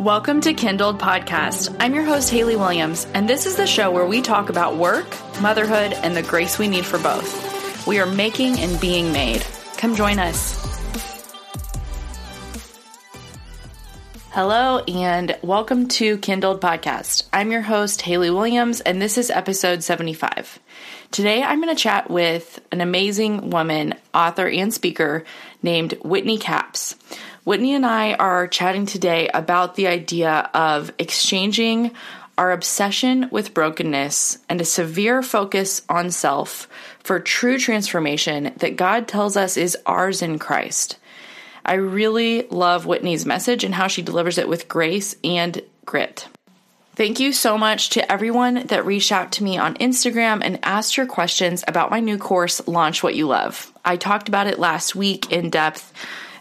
Welcome to Kindled Podcast. I'm your host, Haley Williams, and this is the show where we talk about work, motherhood, and the grace we need for both. We are making and being made. Come join us. Hello, and welcome to Kindled Podcast. I'm your host, Haley Williams, and this is episode 75. Today, I'm going to chat with an amazing woman, author, and speaker named Whitney Capps. Whitney and I are chatting today about the idea of exchanging our obsession with brokenness and a severe focus on self for true transformation that God tells us is ours in Christ. I really love Whitney's message and how she delivers it with grace and grit. Thank you so much to everyone that reached out to me on Instagram and asked her questions about my new course, Launch What You Love. I talked about it last week in depth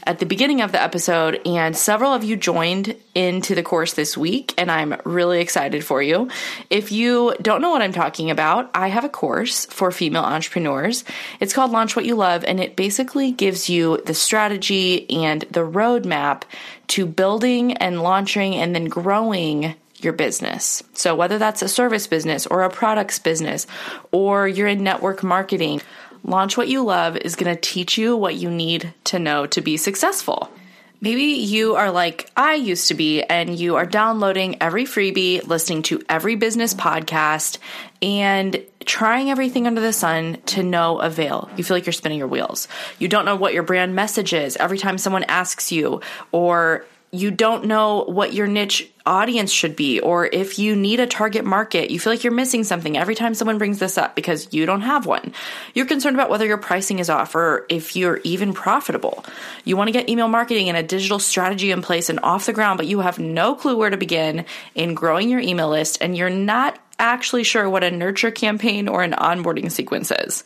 at the beginning of the episode, and several of you joined into the course this week, and I'm really excited for you. If you don't know what I'm talking about, I have a course for female entrepreneurs. It's called Launch What You Love, and it basically gives you the strategy and the roadmap to building and launching and then growing your business. So whether that's a service business or a products business, or you're in network marketing, Launch What You Love is going to teach you what you need to know to be successful. Maybe you are like I used to be, and you are downloading every freebie, listening to every business podcast, and trying everything under the sun to no avail. You feel like you're spinning your wheels. You don't know what your brand message is every time someone asks you, or you don't know what your niche audience should be, or if you need a target market, you feel like you're missing something every time someone brings this up because you don't have one. You're concerned about whether your pricing is off or if you're even profitable. You want to get email marketing and a digital strategy in place and off the ground, but you have no clue where to begin in growing your email list, and you're not actually sure what a nurture campaign or an onboarding sequence is.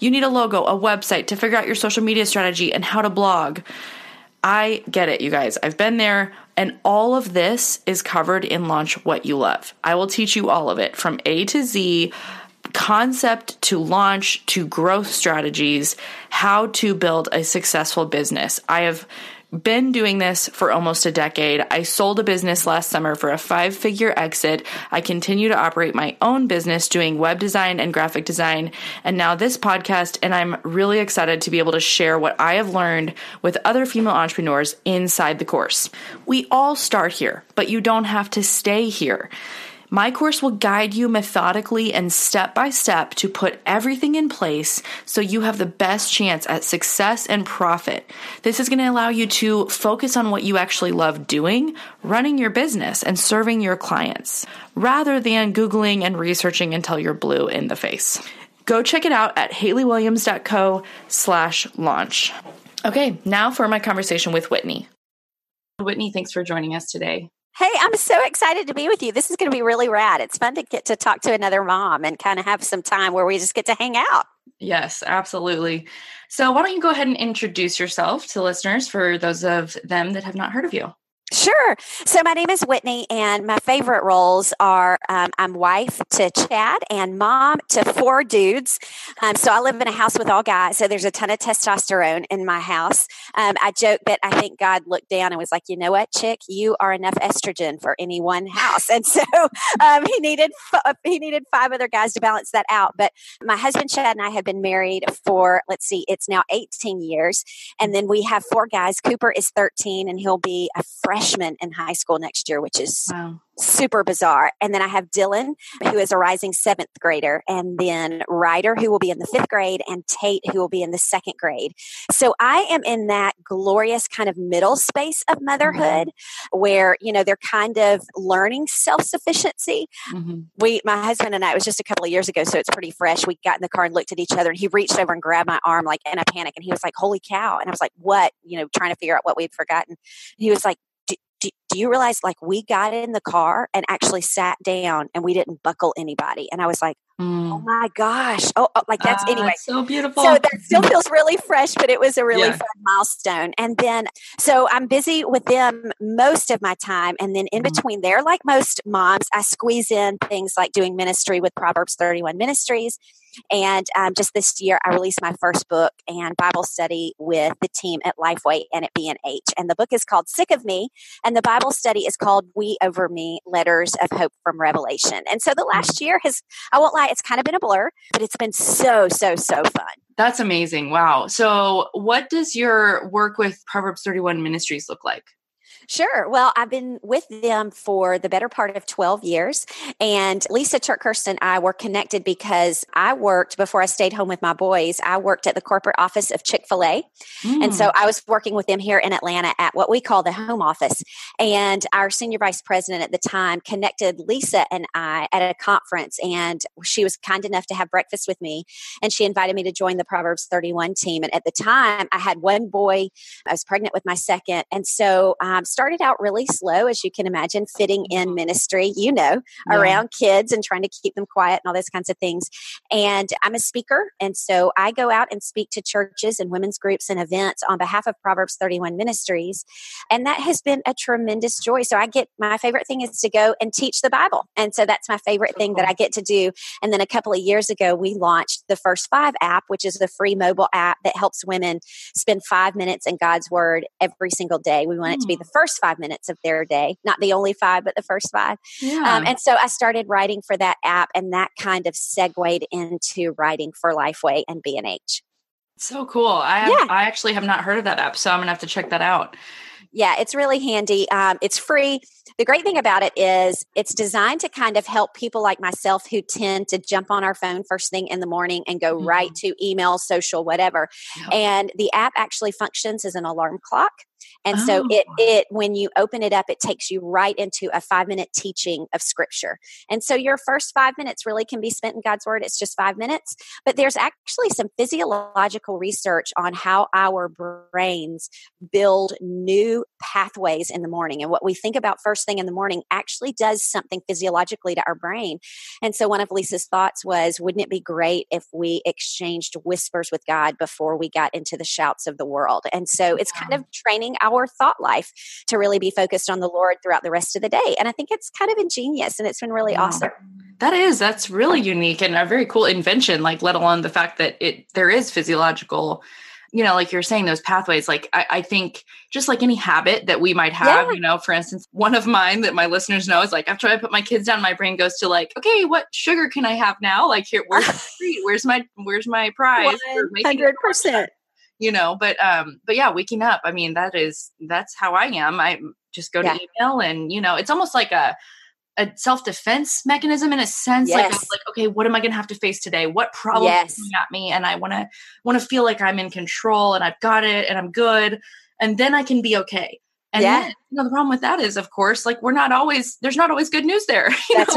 You need a logo, a website to figure out your social media strategy and how to blog. I get it, you guys. I've been there, and all of this is covered in Launch What You Love. I will teach you all of it from A to Z, concept to launch to growth strategies, how to build a successful business. I have been doing this for almost a decade. I sold a business last summer for a 5-figure exit. I continue to operate my own business doing web design and graphic design, and now this podcast, and I'm really excited to be able to share what I have learned with other female entrepreneurs inside the course. We all start here, but you don't have to stay here. My course will guide you methodically and step by step to put everything in place so you have the best chance at success and profit. This is going to allow you to focus on what you actually love doing, running your business and serving your clients, rather than Googling and researching until you're blue in the face. Go check it out at haleywilliams.co/launch. Okay, now for my conversation with Whitney. Whitney, thanks for joining us today. Hey, I'm so excited to be with you. This is going to be really rad. It's fun to get to talk to another mom and kind of have some time where we just get to hang out. Yes, absolutely. So why don't you go ahead and introduce yourself to listeners for those of them that have not heard of you? Sure. So my name is Whitney, and my favorite roles are I'm wife to Chad and mom to 4 dudes. So I live in a house with all guys. So there's a ton of testosterone in my house. I joke that I think God looked down and was like, you know what, chick, you are enough estrogen for any one house. And so he needed 5 other guys to balance that out. But my husband, Chad, and I have been married for, it's now 18 years. And then we have 4 guys. Cooper is 13, and he'll be a freshman in high school next year, which is super bizarre. And then I have Dylan, who is a rising 7th grader, and then Ryder, who will be in the 5th grade, and Tate, who will be in the 2nd grade. So I am in that glorious kind of middle space of motherhood where, they're kind of learning self-sufficiency. Mm-hmm. My husband and I, it was just a couple of years ago, so it's pretty fresh. We got in the car and looked at each other, and he reached over and grabbed my arm, and I panicked, and he was like, holy cow. And I was like, what? Trying to figure out what we'd forgotten. And he was like, do you realize we got in the car and actually sat down and we didn't buckle anybody? And I was like, oh my gosh. Anyway. So beautiful. So that still feels really fresh, but it was a really fun milestone. And then, so I'm busy with them most of my time. And then in between there, like most moms, I squeeze in things like doing ministry with Proverbs 31 Ministries. And just this year, I released my first book and Bible study with the team at Lifeway and at B&H. And the book is called Sick of Me, and the Bible study is called We Over Me, Letters of Hope from Revelation. And so the last year has, I won't lie, it's kind of been a blur, but it's been so fun. That's amazing. Wow. So what does your work with Proverbs 31 Ministries look like? Sure. Well, I've been with them for the better part of 12 years. And Lisa Turkhurst and I were connected because I worked, before I stayed home with my boys, I worked at the corporate office of Chick-fil-A. And so I was working with them here in Atlanta at what we call the home office. And our senior vice president at the time connected Lisa and I at a conference. And she was kind enough to have breakfast with me. And she invited me to join the Proverbs 31 team. And at the time, I had one boy. I was pregnant with my second. And so started out really slow, as you can imagine, fitting in ministry, around kids and trying to keep them quiet and all those kinds of things. And I'm a speaker. And so I go out and speak to churches and women's groups and events on behalf of Proverbs 31 Ministries. And that has been a tremendous joy. So I get, my favorite thing is to go and teach the Bible. And so that's my favorite thing that I get to do. And then a couple of years ago, we launched the First Five app, which is the free mobile app that helps women spend 5 minutes in God's Word every single day. We want it to be the first 5 minutes of their day, not the only five, but the first five. And so I started writing for that app, and that kind of segued into writing for Lifeway and B&H. So cool. I actually have not heard of that app, so I'm going to have to check that out. Yeah, it's really handy. It's free. The great thing about it is it's designed to kind of help people like myself who tend to jump on our phone first thing in the morning and go right to email, social, whatever. And the app actually functions as an alarm clock. And so it when you open it up, it takes you right into a 5-minute teaching of scripture. And so your first 5 minutes really can be spent in God's word. It's just 5 minutes. But there's actually some physiological research on how our brains build new pathways in the morning. And what we think about first thing in the morning actually does something physiologically to our brain. And so one of Lisa's thoughts was, wouldn't it be great if we exchanged whispers with God before we got into the shouts of the world? And so it's kind of training our thought life to really be focused on the Lord throughout the rest of the day. And I think it's kind of ingenious, and it's been really awesome. That's really unique and a very cool invention, like let alone the fact that there is physiological, like you're saying, those pathways. Like I think just like any habit that we might have, for instance, one of mine that my listeners know is like, after I put my kids down, my brain goes to like, okay, what sugar can I have now? Like here, where's the treat? Where's my prize? 100%. But yeah, waking up, I mean, that's how I am. I just go to email and, it's almost like a self-defense mechanism in a sense. Yes. Like, okay, what am I going to have to face today? What problem is coming at me? And I want to feel like I'm in control and I've got it and I'm good. And then I can be okay. And then, the problem with that is, of course, like there's not always good news there. That's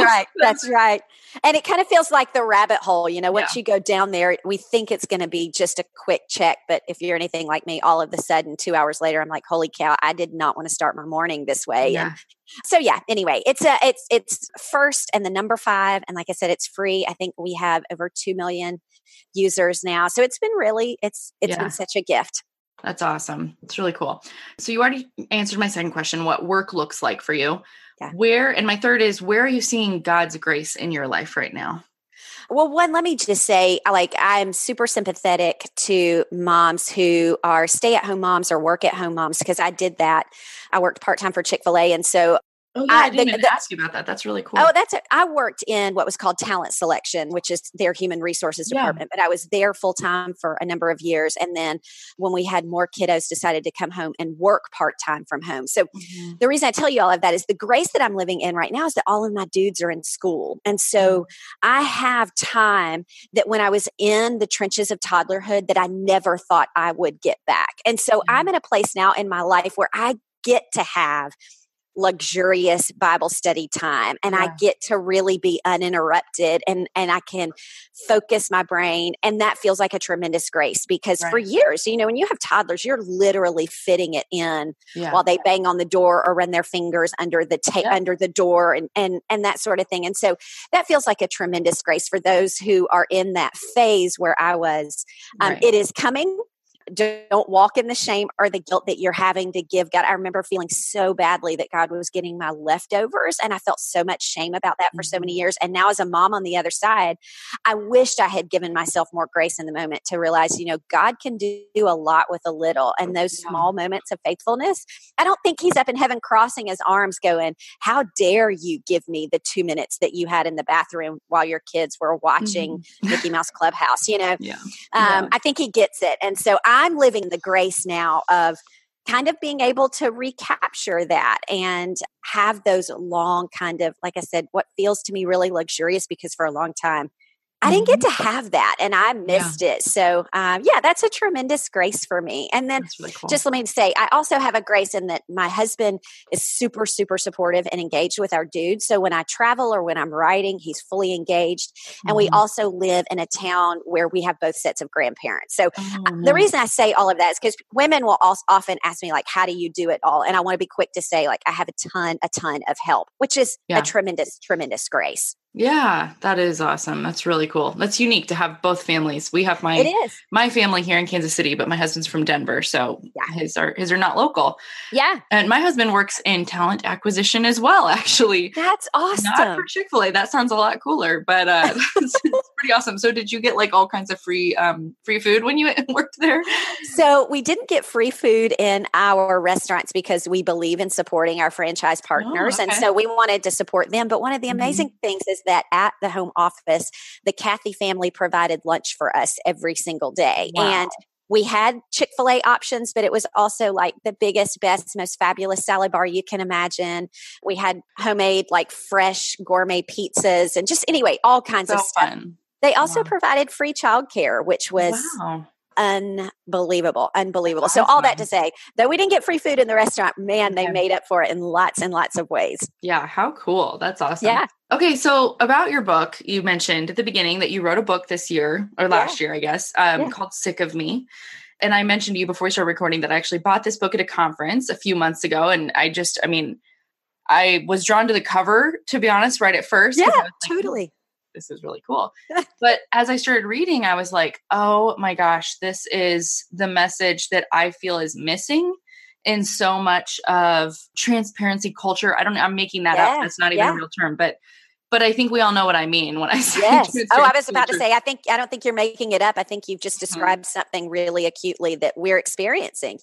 right. And it kind of feels like the rabbit hole, once you go down there, we think it's going to be just a quick check. But if you're anything like me, all of a sudden, 2 hours later, I'm like, holy cow, I did not want to start my morning this way. Yeah. And so anyway, it's first and the number 5. And like I said, it's free. I think we have over 2 million users now. So it's been been such a gift. That's awesome. It's really cool. So you already answered my second question, what work looks like for you. Yeah. And my third is, where are you seeing God's grace in your life right now? Well, one, let me just say, I'm super sympathetic to moms who are stay-at-home moms or work-at-home moms, because I did that. I worked part-time for Chick-fil-A. And so I didn't even ask you about that. That's really cool. I worked in what was called talent selection, which is their human resources department, but I was there full time for a number of years. And then when we had more kiddos, decided to come home and work part time from home. So the reason I tell you all of that is the grace that I'm living in right now is that all of my dudes are in school. And so I have time that when I was in the trenches of toddlerhood that I never thought I would get back. And so I'm in a place now in my life where I get to have luxurious Bible study time. And I get to really be uninterrupted and I can focus my brain. And that feels like a tremendous grace, because for years, when you have toddlers, you're literally fitting it in while they bang on the door or run their fingers under the under the door and that sort of thing. And so that feels like a tremendous grace for those who are in that phase where I was. It is coming. Don't walk in the shame or the guilt that you're having to give God. I remember feeling so badly that God was getting my leftovers, and I felt so much shame about that for so many years. And now as a mom on the other side, I wished I had given myself more grace in the moment to realize, you know, God can do a lot with a little. And those small moments of faithfulness, I don't think he's up in heaven crossing his arms going, how dare you give me the 2 minutes that you had in the bathroom while your kids were watching Mickey Mouse Clubhouse, you know? Yeah. I think he gets it. And so I'm living the grace now of kind of being able to recapture that and have those long kind of, like I said, what feels to me really luxurious, because for a long time, I didn't get to have that and I missed it. So that's a tremendous grace for me. And then really cool. Just let me say, I also have a grace in that my husband is super, super supportive and engaged with our dude. So when I travel or when I'm writing, he's fully engaged. And we also live in a town where we have both sets of grandparents. So the reason I say all of that is because women will also often ask me, like, how do you do it all? And I want to be quick to say, like, I have a ton of help, which is a tremendous, tremendous grace. Yeah, that is awesome. That's really cool. That's unique to have both families. We have my family here in Kansas City, but my husband's from Denver, so his are not local. Yeah. And my husband works in talent acquisition as well, actually. That's awesome. Not for Chick-fil-A. That sounds a lot cooler, but it's pretty awesome. So did you get like all kinds of free food when you worked there? So we didn't get free food in our restaurants because we believe in supporting our franchise partners. Oh, okay. And so we wanted to support them. But one of the amazing things is that at the home office, the Cathy family provided lunch for us every single day. Wow. And we had Chick-fil-A options, but it was also like the biggest, best, most fabulous salad bar you can imagine. We had homemade, like fresh gourmet pizzas and just anyway, all kinds of stuff. Fun. They also provided free childcare, which was unbelievable. Awesome. So all that to say, though we didn't get free food in the restaurant, man, they made up for it in lots and lots of ways. Yeah. How cool. That's awesome. Yeah. Okay. So about your book, you mentioned at the beginning that you wrote a book this year or last year, I guess, called Sick of Me. And I mentioned to you before we started recording that I actually bought this book at a conference a few months ago. And I was drawn to the cover, to be honest, right at first. Yeah, like, totally. This is really cool. But as I started reading, I was like, oh my gosh, this is the message that I feel is missing in so much of transparency culture. I don't know. I'm making that up. That's not even a real term, but I think we all know what I mean when I say I was about to say, I don't think you're making it up. I think you've just described something really acutely that we're experiencing.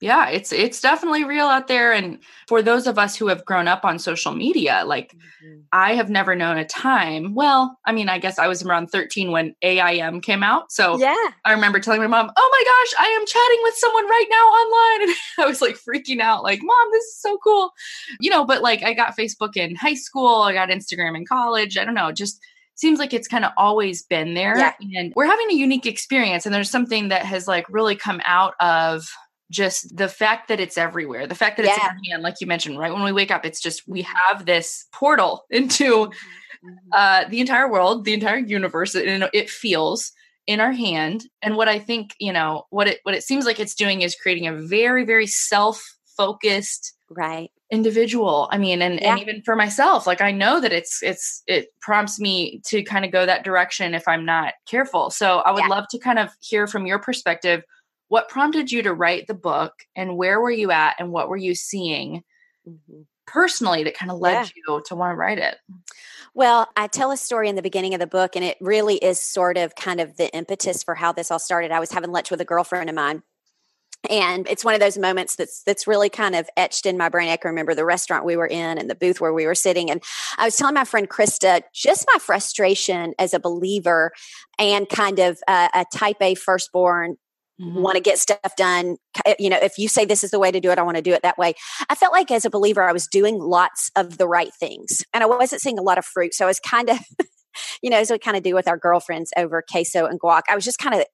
Yeah. It's definitely real out there. And for those of us who have grown up on social media, like I have never known a time. Well, I mean, I guess I was around 13 when AIM came out. So I remember telling my mom, oh my gosh, I am chatting with someone right now online. And I was like freaking out, like, Mom, this is so cool. You know, but like I got Facebook in high school. I got Instagram in college. I don't know, just seems like it's kind of always been there. Yeah. And we're having a unique experience. And there's something that has like really come out of just the fact that it's everywhere, the fact that it's in our hand, like you mentioned, right? When we wake up, it's just, we have this portal into the entire world, the entire universe, and it feels in our hand. And what I think, you know, what it seems like it's doing is creating a very, very self-focused individual. I mean, and even for myself, like I know that it prompts me to kind of go that direction if I'm not careful. So I would love to kind of hear from your perspective, what prompted you to write the book and where were you at and what were you seeing personally that kind of led you to want to write it? Well, I tell a story in the beginning of the book, and it really is sort of kind of the impetus for how this all started. I was having lunch with a girlfriend of mine, and it's one of those moments that's really kind of etched in my brain. I can remember the restaurant we were in and the booth where we were sitting. And I was telling my friend Krista just my frustration as a believer and kind of a type A firstborn, want to get stuff done. You know, if you say this is the way to do it, I want to do it that way. I felt like as a believer, I was doing lots of the right things and I wasn't seeing a lot of fruit. So I was kind of, you know, as we kind of do with our girlfriends over queso and guac, I was just kind of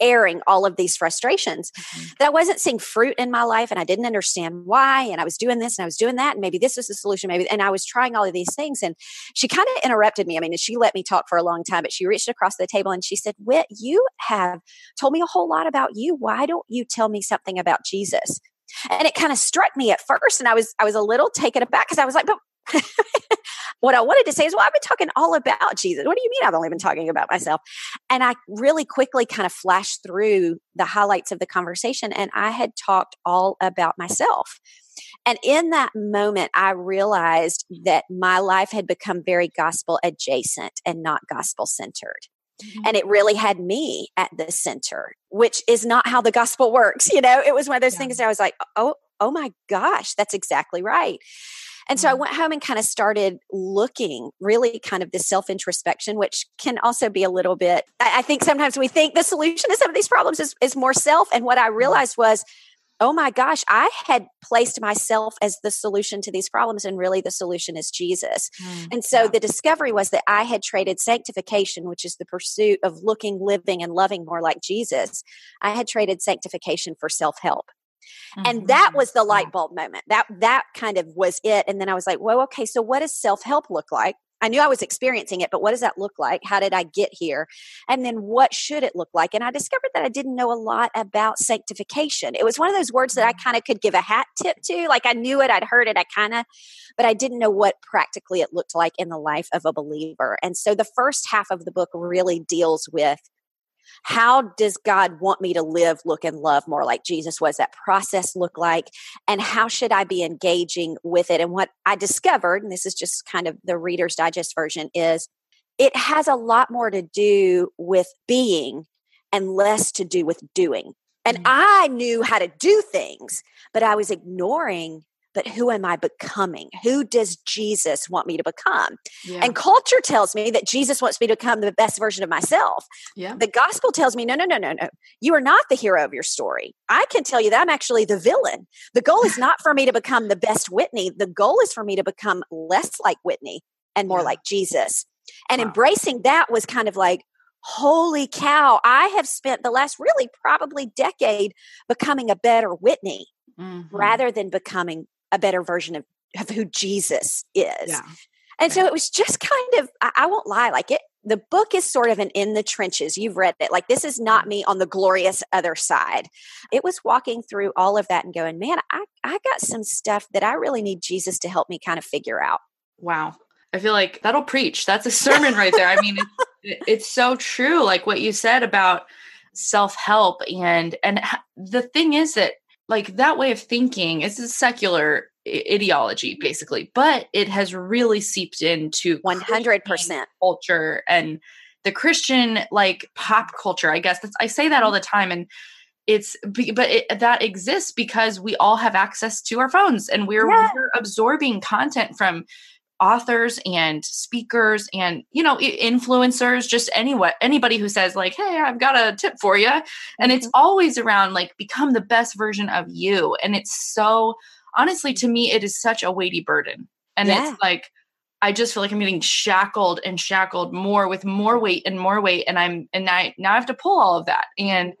airing all of these frustrations that I wasn't seeing fruit in my life and I didn't understand why. And I was doing this and I was doing that. And maybe this was the solution. And I was trying all of these things. And she kind of interrupted me. I mean, she let me talk for a long time, but she reached across the table and she said, Whit, you have told me a whole lot about you. Why don't you tell me something about Jesus? And it kind of struck me at first. And I was a little taken aback because I was like, but what I wanted to say is, well, I've been talking all about Jesus. What do you mean I've only been talking about myself? And I really quickly kind of flashed through the highlights of the conversation, and I had talked all about myself. And in that moment, I realized that my life had become very gospel adjacent and not gospel centered. Mm-hmm. And it really had me at the center, which is not how the gospel works. You know, it was one of those things that I was like, oh my gosh, that's exactly right. And so I went home and kind of started looking, really kind of this self-introspection, which can also be a little bit, I think sometimes we think the solution to some of these problems is more self. And what I realized was, oh my gosh, I had placed myself as the solution to these problems, and really the solution is Jesus. Mm, and so the discovery was that I had traded sanctification, which is the pursuit of looking, living, and loving more like Jesus. I had traded sanctification for self-help. Mm-hmm. And that was the light bulb moment. That kind of was it. And then I was like, whoa, okay, so what does self-help look like? I knew I was experiencing it, but what does that look like? How did I get here? And then what should it look like? And I discovered that I didn't know a lot about sanctification. It was one of those words that I kind of could give a hat tip to. Like I knew it, I'd heard it, but I didn't know what practically it looked like in the life of a believer. And so the first half of the book really deals with, how does God want me to live, look, and love more like Jesus? What does that process look like? And how should I be engaging with it? And what I discovered, and this is just kind of the Reader's Digest version, is it has a lot more to do with being and less to do with doing. And I knew how to do things, but I was ignoring, but who am I becoming? Who does Jesus want me to become? Yeah. And culture tells me that Jesus wants me to become the best version of myself. Yeah. The gospel tells me, no. You are not the hero of your story. I can tell you that I'm actually the villain. The goal is not for me to become the best Whitney. The goal is for me to become less like Whitney and more like Jesus. And embracing that was kind of like, holy cow, I have spent the last really probably decade becoming a better Whitney rather than becoming a better version of who Jesus is. Yeah. And so it was just kind of, I won't lie, like it, the book is sort of an in the trenches. You've read it. Like, this is not me on the glorious other side. It was walking through all of that and going, man, I got some stuff that I really need Jesus to help me kind of figure out. Wow. I feel like that'll preach. That's a sermon right there. I mean, it's so true. Like what you said about self-help and the thing is that, like, that way of thinking is a secular ideology, basically, but it has really seeped into 100% culture and the Christian, like, pop culture, I guess. I say that all the time, and that exists because we all have access to our phones, and we're absorbing content from authors and speakers and, you know, influencers, just anybody who says like, hey, I've got a tip for you. And it's always around like, become the best version of you. And it's so, honestly, to me, it is such a weighty burden. And it's like, I just feel like I'm getting shackled and shackled more with more weight and more weight. And now I have to pull all of that. And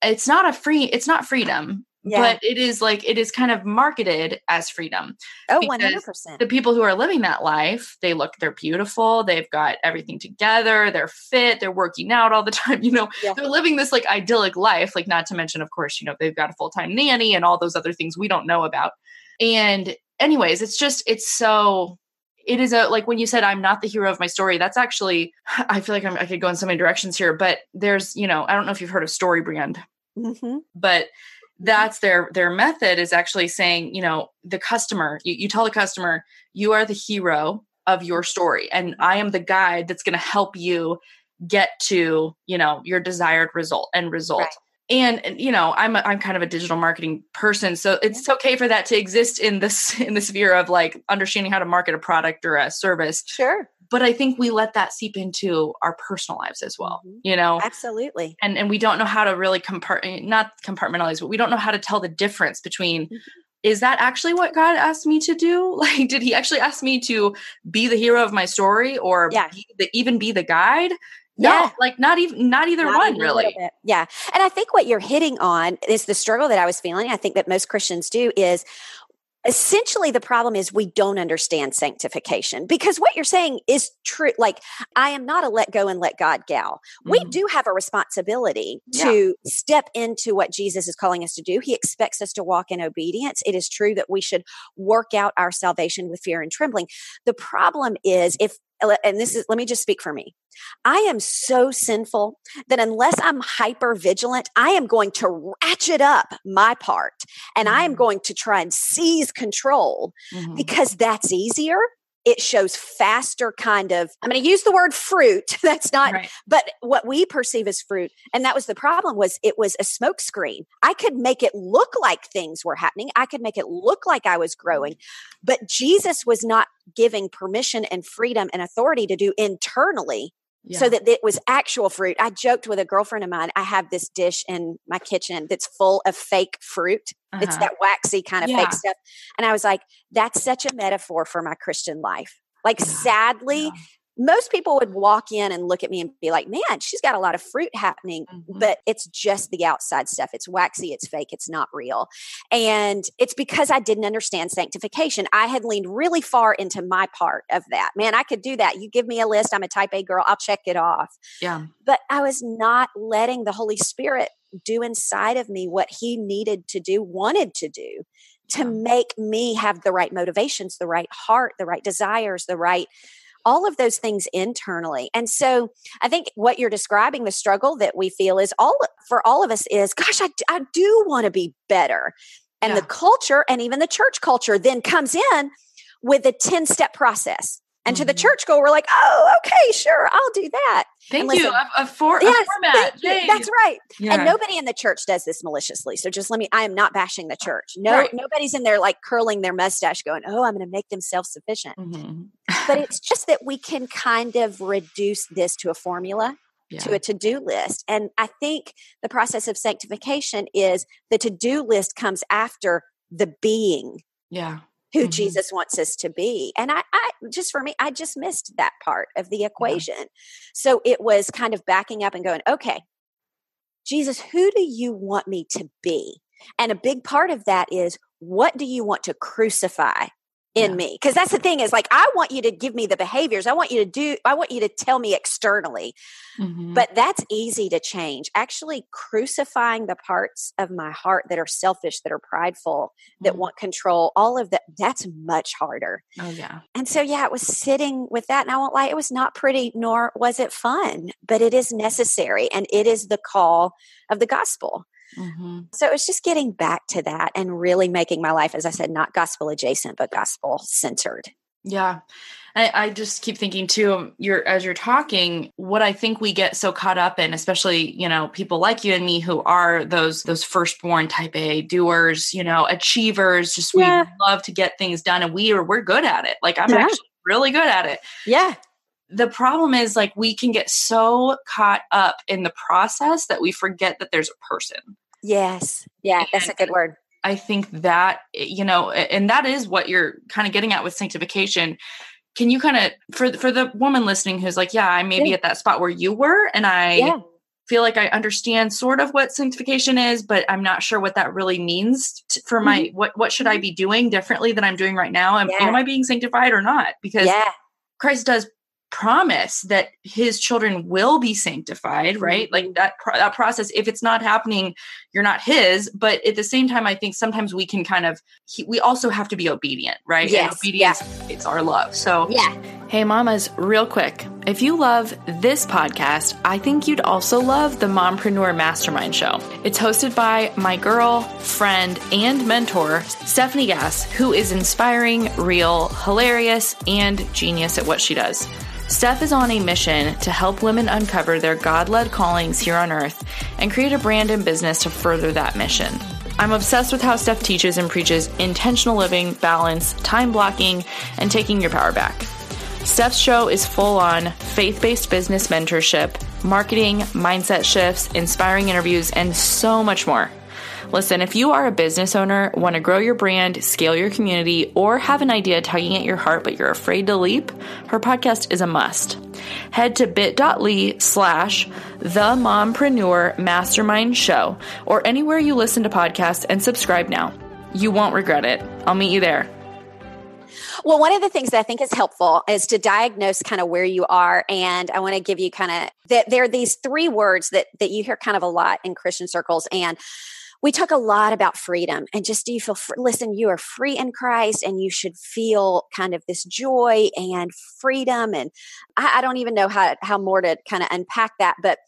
it's not it's not freedom. Yeah. But it is like, it is kind of marketed as freedom. Oh, 100%. The people who are living that life, they're beautiful. They've got everything together. They're fit. They're working out all the time. You know, they're living this like idyllic life, like not to mention, of course, you know, they've got a full-time nanny and all those other things we don't know about. And anyways, it is a, like when you said, I'm not the hero of my story, that's actually, I feel like I could go in so many directions here, but there's, you know, I don't know if you've heard of Story Brand, but that's their method is actually saying, you know, the customer, you tell the customer, you are the hero of your story. And I am the guide that's going to help you get to, you know, your desired result. Right. And, you know, I'm kind of a digital marketing person. So it's okay for that to exist in the sphere of like understanding how to market a product or a service. Sure. But I think we let that seep into our personal lives as well, you know? Absolutely. And we don't know how to really compartmentalize, but we don't know how to tell the difference between, is that actually what God asked me to do? Like, did he actually ask me to be the hero of my story or be the guide? No, like not either one really. Yeah. And I think what you're hitting on is the struggle that I was feeling. I think that most Christians do is essentially the problem is we don't understand sanctification, because what you're saying is true. Like, I am not a let go and let God gal. Mm-hmm. We do have a responsibility to step into what Jesus is calling us to do. He expects us to walk in obedience. It is true that we should work out our salvation with fear and trembling. The problem is if, and this is, let me just speak for me. I am so sinful that unless I'm hyper vigilant, I am going to ratchet up my part, and I am going to try and seize control because that's easier. It shows faster kind of, I'm going to use the word fruit. That's not, but what we perceive as fruit. And that was the problem, was it was a smokescreen. I could make it look like things were happening. I could make it look like I was growing, but Jesus was not giving permission and freedom and authority to do internally so that it was actual fruit. I joked with a girlfriend of mine. I have this dish in my kitchen that's full of fake fruit. It's that waxy kind of fake stuff. And I was like, that's such a metaphor for my Christian life. Like, sadly, most people would walk in and look at me and be like, man, she's got a lot of fruit happening, but it's just the outside stuff. It's waxy, it's fake, it's not real. And it's because I didn't understand sanctification. I had leaned really far into my part of that. Man, I could do that. You give me a list. I'm a type A girl. I'll check it off. Yeah. But I was not letting the Holy Spirit do inside of me what he needed to do, wanted to do, to make me have the right motivations, the right heart, the right desires, the right, all of those things internally. And so I think what you're describing, the struggle that we feel is all for all of us is, gosh, I do want to be better. And the culture and even the church culture then comes in with a 10-step process. And to the church goal, we're like, oh, okay, sure, I'll do that. Thank you. A format. That's right. Yeah. And nobody in the church does this maliciously. So just let me, I am not bashing the church. Nobody's in there like curling their mustache going, oh, I'm going to make them self-sufficient. But it's just that we can kind of reduce this to a formula, to a to-do list. And I think the process of sanctification is the to-do list comes after the being. Who Jesus wants us to be. And I just, for me, I just missed that part of the equation. So it was kind of backing up and going, okay, Jesus, who do you want me to be? And a big part of that is, what do you want to crucify in me? Because that's the thing is, like, I want you to give me the behaviors. I want you to do, I want you to tell me externally, but that's easy to change. Actually crucifying the parts of my heart that are selfish, that are prideful, that want control, all of that, that's much harder. And so, it was sitting with that, and I won't lie, it was not pretty, nor was it fun, but it is necessary. And it is the call of the gospel. So it was just getting back to that and really making my life, as I said, not gospel adjacent, but gospel centered. Yeah. I just keep thinking too, as you're talking, what I think we get so caught up in, especially, you know, people like you and me who are those firstborn type A doers, you know, achievers, just, we love to get things done, and we're good at it. Like, I'm actually really good at it. Yeah. The problem is, like, we can get so caught up in the process that we forget that there's a person. Yes. Yeah. And that's a good word. I think that, you know, and that is what you're kind of getting at with sanctification. Can you kind of, for the woman listening who's like, I may be at that spot where you were, and I feel like I understand sort of what sanctification is, but I'm not sure what that really means for my, what should I be doing differently than I'm doing right now? Am I being sanctified or not? Because Christ does promise that his children will be sanctified, right? Like that process, if it's not happening, you're not his. But at the same time, I think sometimes we can kind of, we also have to be obedient, right? Yes. And obedience, it's our love. So Hey mamas, real quick. If you love this podcast, I think you'd also love the Mompreneur Mastermind Show. It's hosted by my girl, friend, and mentor, Stephanie Gass, who is inspiring, real, hilarious, and genius at what she does. Steph is on a mission to help women uncover their God-led callings here on earth and create a brand and business to further that mission. I'm obsessed with how Steph teaches and preaches intentional living, balance, time blocking, and taking your power back. Steph's show is full-on faith-based business mentorship, marketing, mindset shifts, inspiring interviews, and so much more. Listen, if you are a business owner, want to grow your brand, scale your community, or have an idea tugging at your heart but you're afraid to leap, her podcast is a must. Head to bit.ly/themompreneur mastermind show or anywhere you listen to podcasts and subscribe now. You won't regret it. I'll meet you there. Well, one of the things that I think is helpful is to diagnose kind of where you are. And I want to give you kind of that there are these three words that you hear kind of a lot in Christian circles. And we talk a lot about freedom and just, do you feel free? Listen, you are free in Christ and you should feel kind of this joy and freedom. And I don't even know how more to kind of unpack that. But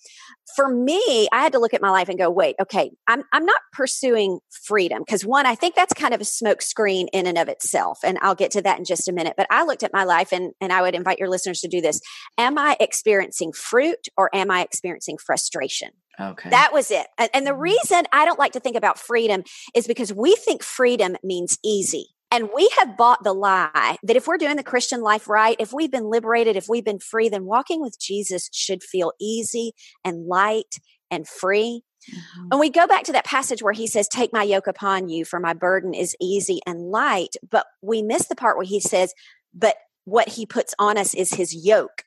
for me, I had to look at my life and go, wait, okay, I'm not pursuing freedom. Because one, I think that's kind of a smoke screen in and of itself. And I'll get to that in just a minute. But I looked at my life and I would invite your listeners to do this. Am I experiencing fruit or am I experiencing frustration? Okay. That was it. And the reason I don't like to think about freedom is because we think freedom means easy. And we have bought the lie that if we're doing the Christian life right, if we've been liberated, if we've been free, then walking with Jesus should feel easy and light and free. Mm-hmm. And we go back to that passage where he says, take my yoke upon you, for my burden is easy and light. But we miss the part where he says, but what he puts on us is his yoke.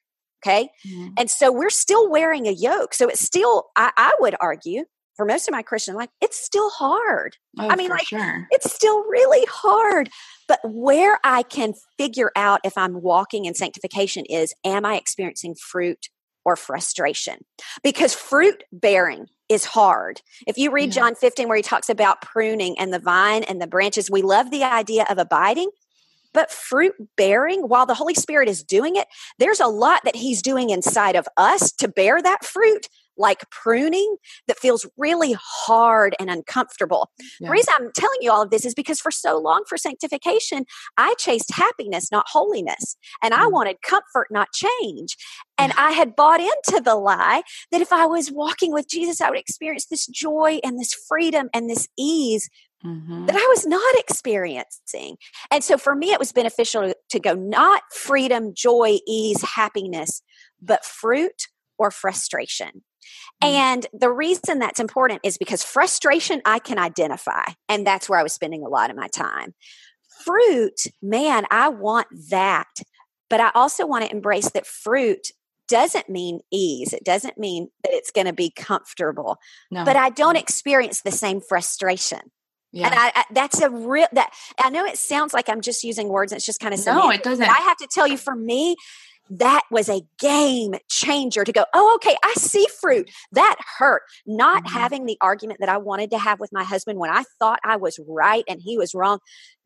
Okay. Mm-hmm. And so we're still wearing a yoke. So it's still, I would argue for most of my Christian life, it's still hard. Oh, I mean, like sure. It's still really hard, but where I can figure out if I'm walking in sanctification is, am I experiencing fruit or frustration? Because fruit bearing is hard. If you read John 15, where he talks about pruning and the vine and the branches, we love the idea of abiding. But fruit bearing, while the Holy Spirit is doing it, there's a lot that he's doing inside of us to bear that fruit, like pruning, that feels really hard and uncomfortable. Yeah. The reason I'm telling you all of this is because for so long for sanctification, I chased happiness, not holiness. And I wanted comfort, not change. And I had bought into the lie that if I was walking with Jesus, I would experience this joy and this freedom and this ease. Mm-hmm. That I was not experiencing. And so for me, it was beneficial to go not freedom, joy, ease, happiness, but fruit or frustration. Mm-hmm. And the reason that's important is because frustration I can identify, and that's where I was spending a lot of my time. Fruit, man, I want that. But I also want to embrace that fruit doesn't mean ease. It doesn't mean that it's going to be comfortable. No. But I don't experience the same frustration. Yeah. And I know it sounds like I'm just using words. And it's just kind of silly. No, it doesn't. But I have to tell you, for me, that was a game changer to go, oh, okay, I see fruit. That hurt. Not having the argument that I wanted to have with my husband when I thought I was right and he was wrong.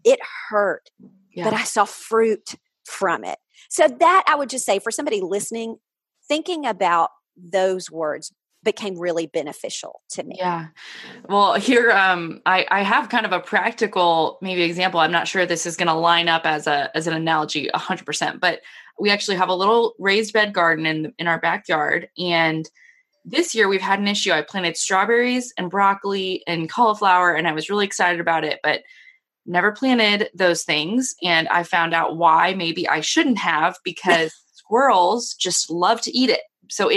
It hurt, but I saw fruit from it. So that I would just say for somebody listening, thinking about those words became really beneficial to me. Yeah. Well, here, I have kind of a practical, maybe example. I'm not sure this is going to line up as an analogy 100%, but we actually have a little raised bed garden in our backyard. And this year we've had an issue. I planted strawberries and broccoli and cauliflower, and I was really excited about it, but never planted those things. And I found out why maybe I shouldn't have, because squirrels just love to eat it. So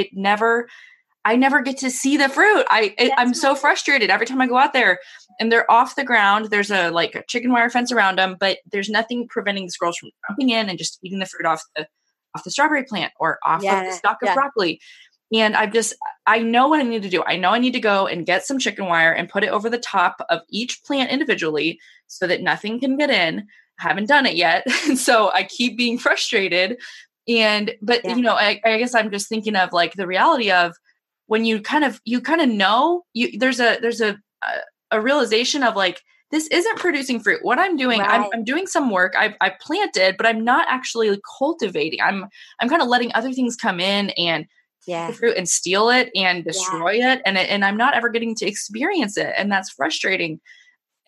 I never get to see the fruit. I'm so frustrated every time I go out there, and they're off the ground. There's a chicken wire fence around them, but there's nothing preventing the squirrels from jumping in and just eating the fruit off the strawberry plant or off of the stalk of broccoli. And I know what I need to do. I know I need to go and get some chicken wire and put it over the top of each plant individually so that nothing can get in. I haven't done it yet. So I keep being frustrated. You know, I guess I'm just thinking of like the reality of, when you kind of know there's a realization of like, this isn't producing fruit. What I'm doing, right. I'm doing some work. I've planted, but I'm not actually cultivating. I'm kind of letting other things come in and the fruit and steal it and destroy it. And I'm not ever getting to experience it. And that's frustrating.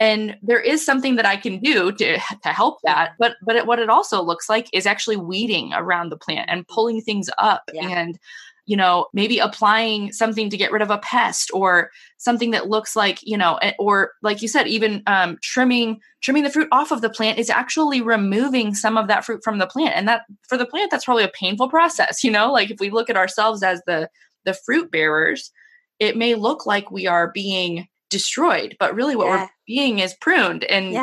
And there is something that I can do to help that. But what it also looks like is actually weeding around the plant and pulling things up and, you know, maybe applying something to get rid of a pest or something that looks like, you know, or like you said, even trimming the fruit off of the plant is actually removing some of that fruit from the plant. And that for the plant, that's probably a painful process. You know, like if we look at ourselves as the fruit bearers, it may look like we are being destroyed, but really what we're being is pruned and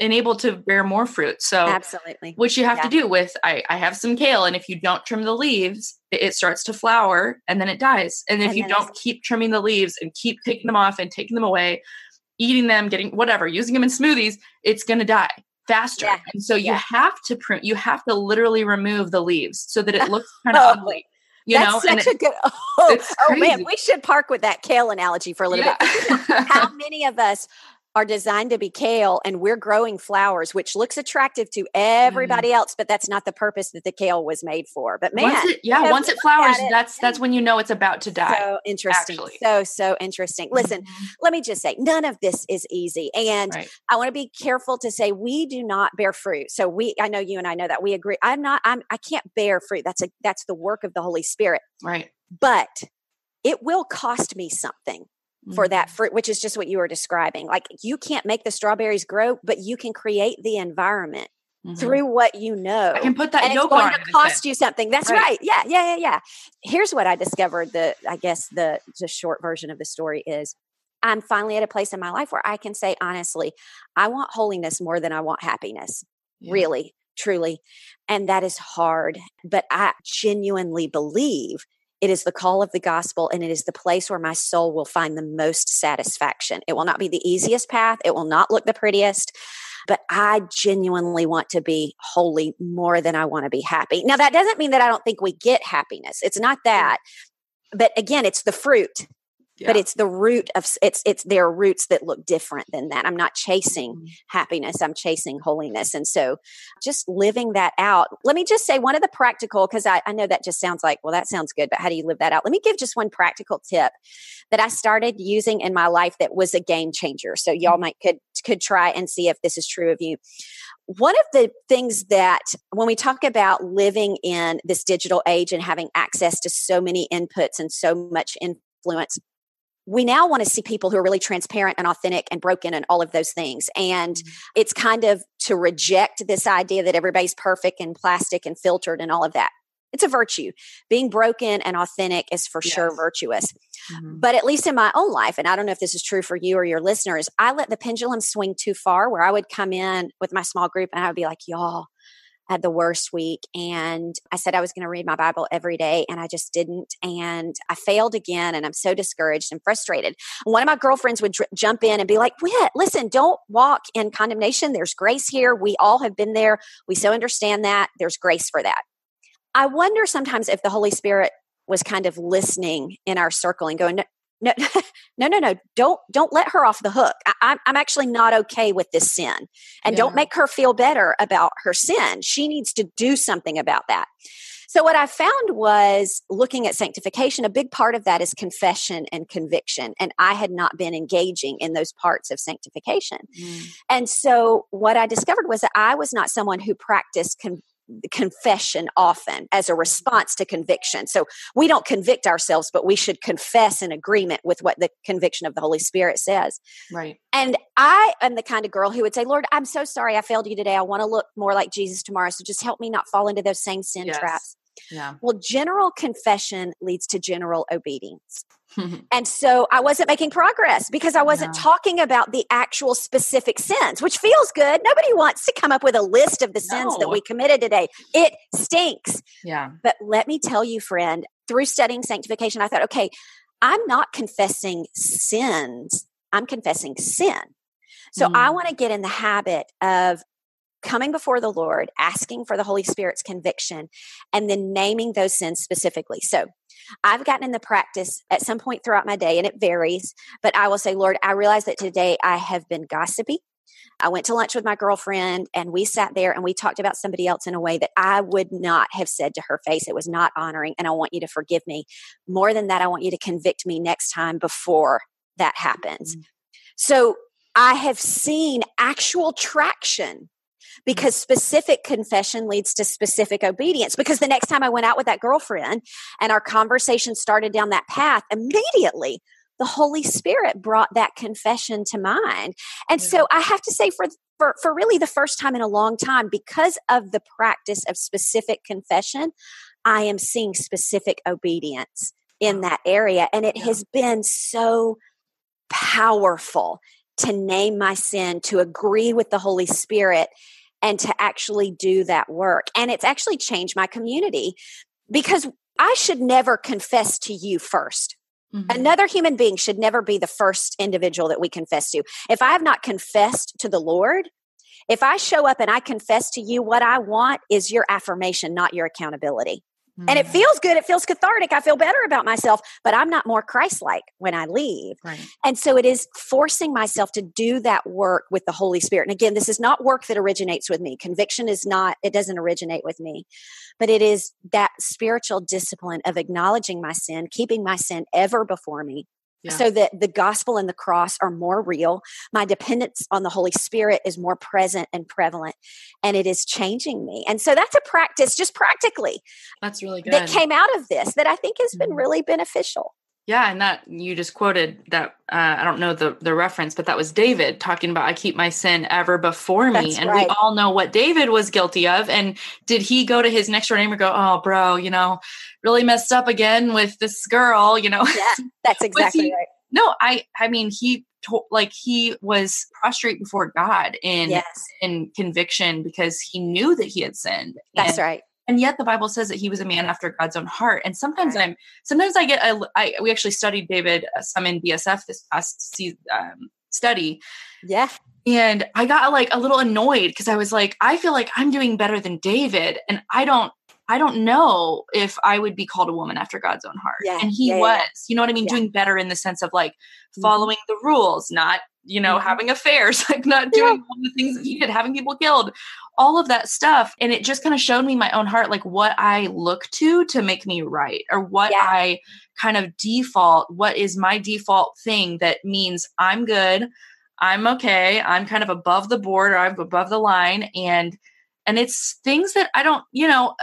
and able to bear more fruit. So absolutely, which you have to do with, I have some kale, and if you don't trim the leaves, it starts to flower and then it dies. And if you don't keep trimming the leaves and keep picking them off and taking them away, eating them, getting whatever, using them in smoothies, it's going to die faster. Yeah. And so you have to prune, you have to literally remove the leaves so that it looks kind of ugly. Oh man, we should park with that kale analogy for a little bit. How many of us are designed to be kale and we're growing flowers, which looks attractive to everybody else, but that's not the purpose that the kale was made for. But man, once it flowers, that's when you know it's about to die. So interesting. Actually. So interesting. Listen, let me just say, none of this is easy. And I want to be careful to say, we do not bear fruit. So I know you and I know that we agree. I can't bear fruit. That's the work of the Holy Spirit. Right. But it will cost me something for that fruit, which is just what you were describing. Like, you can't make the strawberries grow, but you can create the environment through what you know. I can put that yolk on. It's going to cost you something. That's right. Yeah. Here's what I discovered. The short version of the story is, I'm finally at a place in my life where I can say, honestly, I want holiness more than I want happiness. Yeah. Really, truly. And that is hard, but I genuinely believe it is the call of the gospel, and it is the place where my soul will find the most satisfaction. It will not be the easiest path. It will not look the prettiest, but I genuinely want to be holy more than I want to be happy. Now, that doesn't mean that I don't think we get happiness. It's not that, but again, it's the fruit, but it's the root of it's their roots that look different than that. I'm not chasing happiness. I'm chasing holiness. And so just living that out. Let me just say one of the practical, because I know that just sounds like, well, that sounds good, but how do you live that out? Let me give just one practical tip that I started using in my life that was a game changer. So y'all might could try and see if this is true of you. One of the things that when we talk about living in this digital age and having access to so many inputs and so much influence, we now want to see people who are really transparent and authentic and broken and all of those things. And it's kind of to reject this idea that everybody's perfect and plastic and filtered and all of that. It's a virtue. Being broken and authentic is for sure virtuous. But at least in my own life, and I don't know if this is true for you or your listeners, I let the pendulum swing too far, where I would come in with my small group and I would be like, y'all, I had the worst week. And I said I was going to read my Bible every day, and I just didn't. And I failed again. And I'm so discouraged and frustrated. And one of my girlfriends would jump in and be like, Whit, listen, don't walk in condemnation. There's grace here. We all have been there. We so understand that. There's grace for that. I wonder sometimes if the Holy Spirit was kind of listening in our circle and going, No, don't let her off the hook. I'm actually not okay with this sin, and don't make her feel better about her sin. She needs to do something about that. So what I found was, looking at sanctification, a big part of that is confession and conviction. And I had not been engaging in those parts of sanctification. And so what I discovered was that I was not someone who practiced confession often as a response to conviction. So we don't convict ourselves, but we should confess in agreement with what the conviction of the Holy Spirit says. Right. And I am the kind of girl who would say, Lord, I'm so sorry I failed you today. I want to look more like Jesus tomorrow. So just help me not fall into those same sin traps. Yeah. Well, general confession leads to general obedience. And so I wasn't making progress because I wasn't talking about the actual specific sins, which feels good. Nobody wants to come up with a list of the sins that we committed today. It stinks. Yeah. But let me tell you, friend, through studying sanctification, I thought, okay, I'm not confessing sins. I'm confessing sin. So I want to get in the habit of coming before the Lord, asking for the Holy Spirit's conviction, and then naming those sins specifically. So I've gotten in the practice at some point throughout my day, and it varies, but I will say, Lord, I realize that today I have been gossipy. I went to lunch with my girlfriend, and we sat there and we talked about somebody else in a way that I would not have said to her face. It was not honoring, and I want you to forgive me. More than that, I want you to convict me next time before that happens. So I have seen actual traction, because specific confession leads to specific obedience. Because the next time I went out with that girlfriend and our conversation started down that path, immediately the Holy Spirit brought that confession to mind. And so I have to say, for really the first time in a long time, because of the practice of specific confession, I am seeing specific obedience in that area. And it has been so powerful to name my sin, to agree with the Holy Spirit, and to actually do that work. And it's actually changed my community, because I should never confess to you first. Mm-hmm. Another human being should never be the first individual that we confess to. If I have not confessed to the Lord, if I show up and I confess to you, what I want is your affirmation, not your accountability. Mm-hmm. And it feels good. It feels cathartic. I feel better about myself, but I'm not more Christ-like when I leave. Right. And so it is forcing myself to do that work with the Holy Spirit. And again, this is not work that originates with me. Conviction is not, it doesn't originate with me, but it is that spiritual discipline of acknowledging my sin, keeping my sin ever before me. Yeah. So that the gospel and the cross are more real. My dependence on the Holy Spirit is more present and prevalent, and it is changing me. And so that's a practice, just practically. That's really good. That came out of this that I think has been really beneficial. Yeah. And that you just quoted that, I don't know the reference, but that was David talking about, I keep my sin ever before me. That's and right. We all know what David was guilty of. And did he go to his next door neighbor and go, oh bro, you know, really messed up again with this girl, you know? Yeah, that's exactly right. No, I mean, he was prostrate before God in conviction because he knew that he had sinned. That's right. And yet the Bible says that he was a man after God's own heart. And sometimes we actually studied David some in BSF this past study. Yeah. And I got like a little annoyed because I was like, I feel like I'm doing better than David. And I don't know if I would be called a woman after God's own heart. Yeah. And he was, you know what I mean? Yeah. Doing better in the sense of like following the rules, not, you know, having affairs, like not doing all the things that he did, having people killed, all of that stuff. And it just kind of showed me my own heart, like what I look to make me right, or what I kind of default, what is my default thing that means I'm good, I'm okay, I'm kind of above the board, or I'm above the line. And it's things that I don't, you know,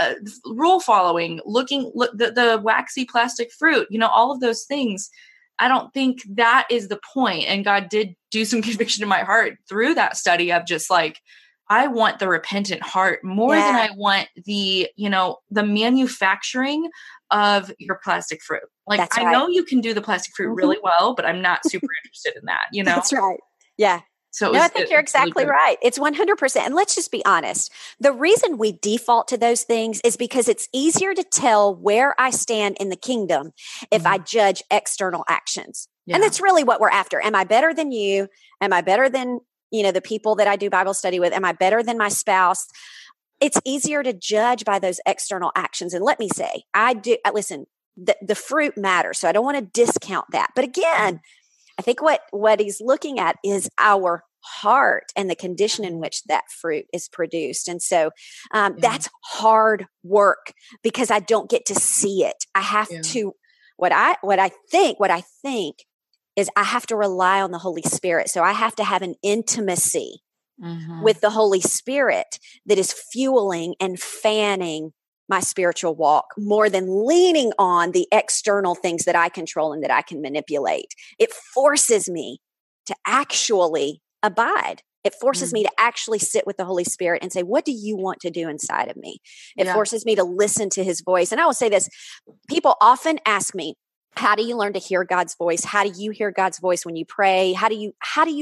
rule following, the waxy plastic fruit, you know, all of those things. I don't think that is the point. And God did do some conviction in my heart through that study of just like, I want the repentant heart more than I want the, you know, the manufacturing of your plastic fruit. Like, that's right. I know you can do the plastic fruit really well, but I'm not super interested in that, you know? That's right. Yeah. So I think you're exactly right. It's 100%. And let's just be honest. The reason we default to those things is because it's easier to tell where I stand in the kingdom if I judge external actions. Yeah. And that's really what we're after. Am I better than you? Am I better than, you know, the people that I do Bible study with? Am I better than my spouse? It's easier to judge by those external actions. And let me say, listen, the fruit matters. So I don't want to discount that. But again, I think what he's looking at is our heart and the condition in which that fruit is produced. And so that's hard work because I don't get to see it. I have to, what I think is I have to rely on the Holy Spirit. So I have to have an intimacy with the Holy Spirit that is fueling and fanning my spiritual walk more than leaning on the external things that I control and that I can manipulate. It forces me to actually abide. It forces me to actually sit with the Holy Spirit and say, what do you want to do inside of me? It forces me to listen to his voice. And I will say this, people often ask me, how do you learn to hear God's voice? How do you hear God's voice when you pray? How do you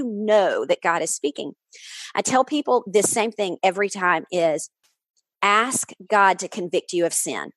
know that God is speaking? I tell people this same thing every time is, ask God to convict you of sin.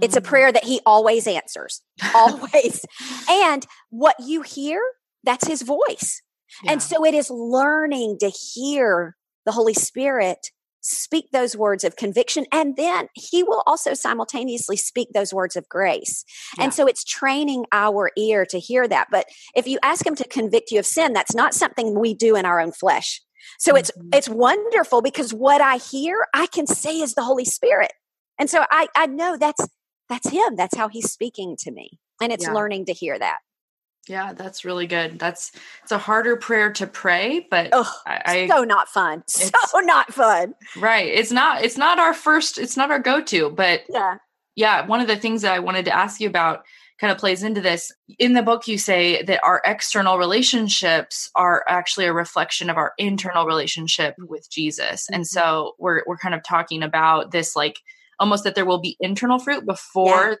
It's a prayer that he always answers, always. And what you hear, that's his voice. Yeah. And so it is learning to hear the Holy Spirit speak those words of conviction. And then he will also simultaneously speak those words of grace. Yeah. And so it's training our ear to hear that. But if you ask him to convict you of sin, that's not something we do in our own flesh. So it's wonderful because what I hear, I can say is the Holy Spirit. And so I know that's him. That's how he's speaking to me. And it's learning to hear that. Yeah, that's really good. It's a harder prayer to pray, but so not fun. So not fun. Right. It's not our go-to, but yeah. One of the things that I wanted to ask you about kind of plays into this. In the book, you say that our external relationships are actually a reflection of our internal relationship with Jesus. Mm-hmm. And so we're kind of talking about this, like almost that there will be internal fruit before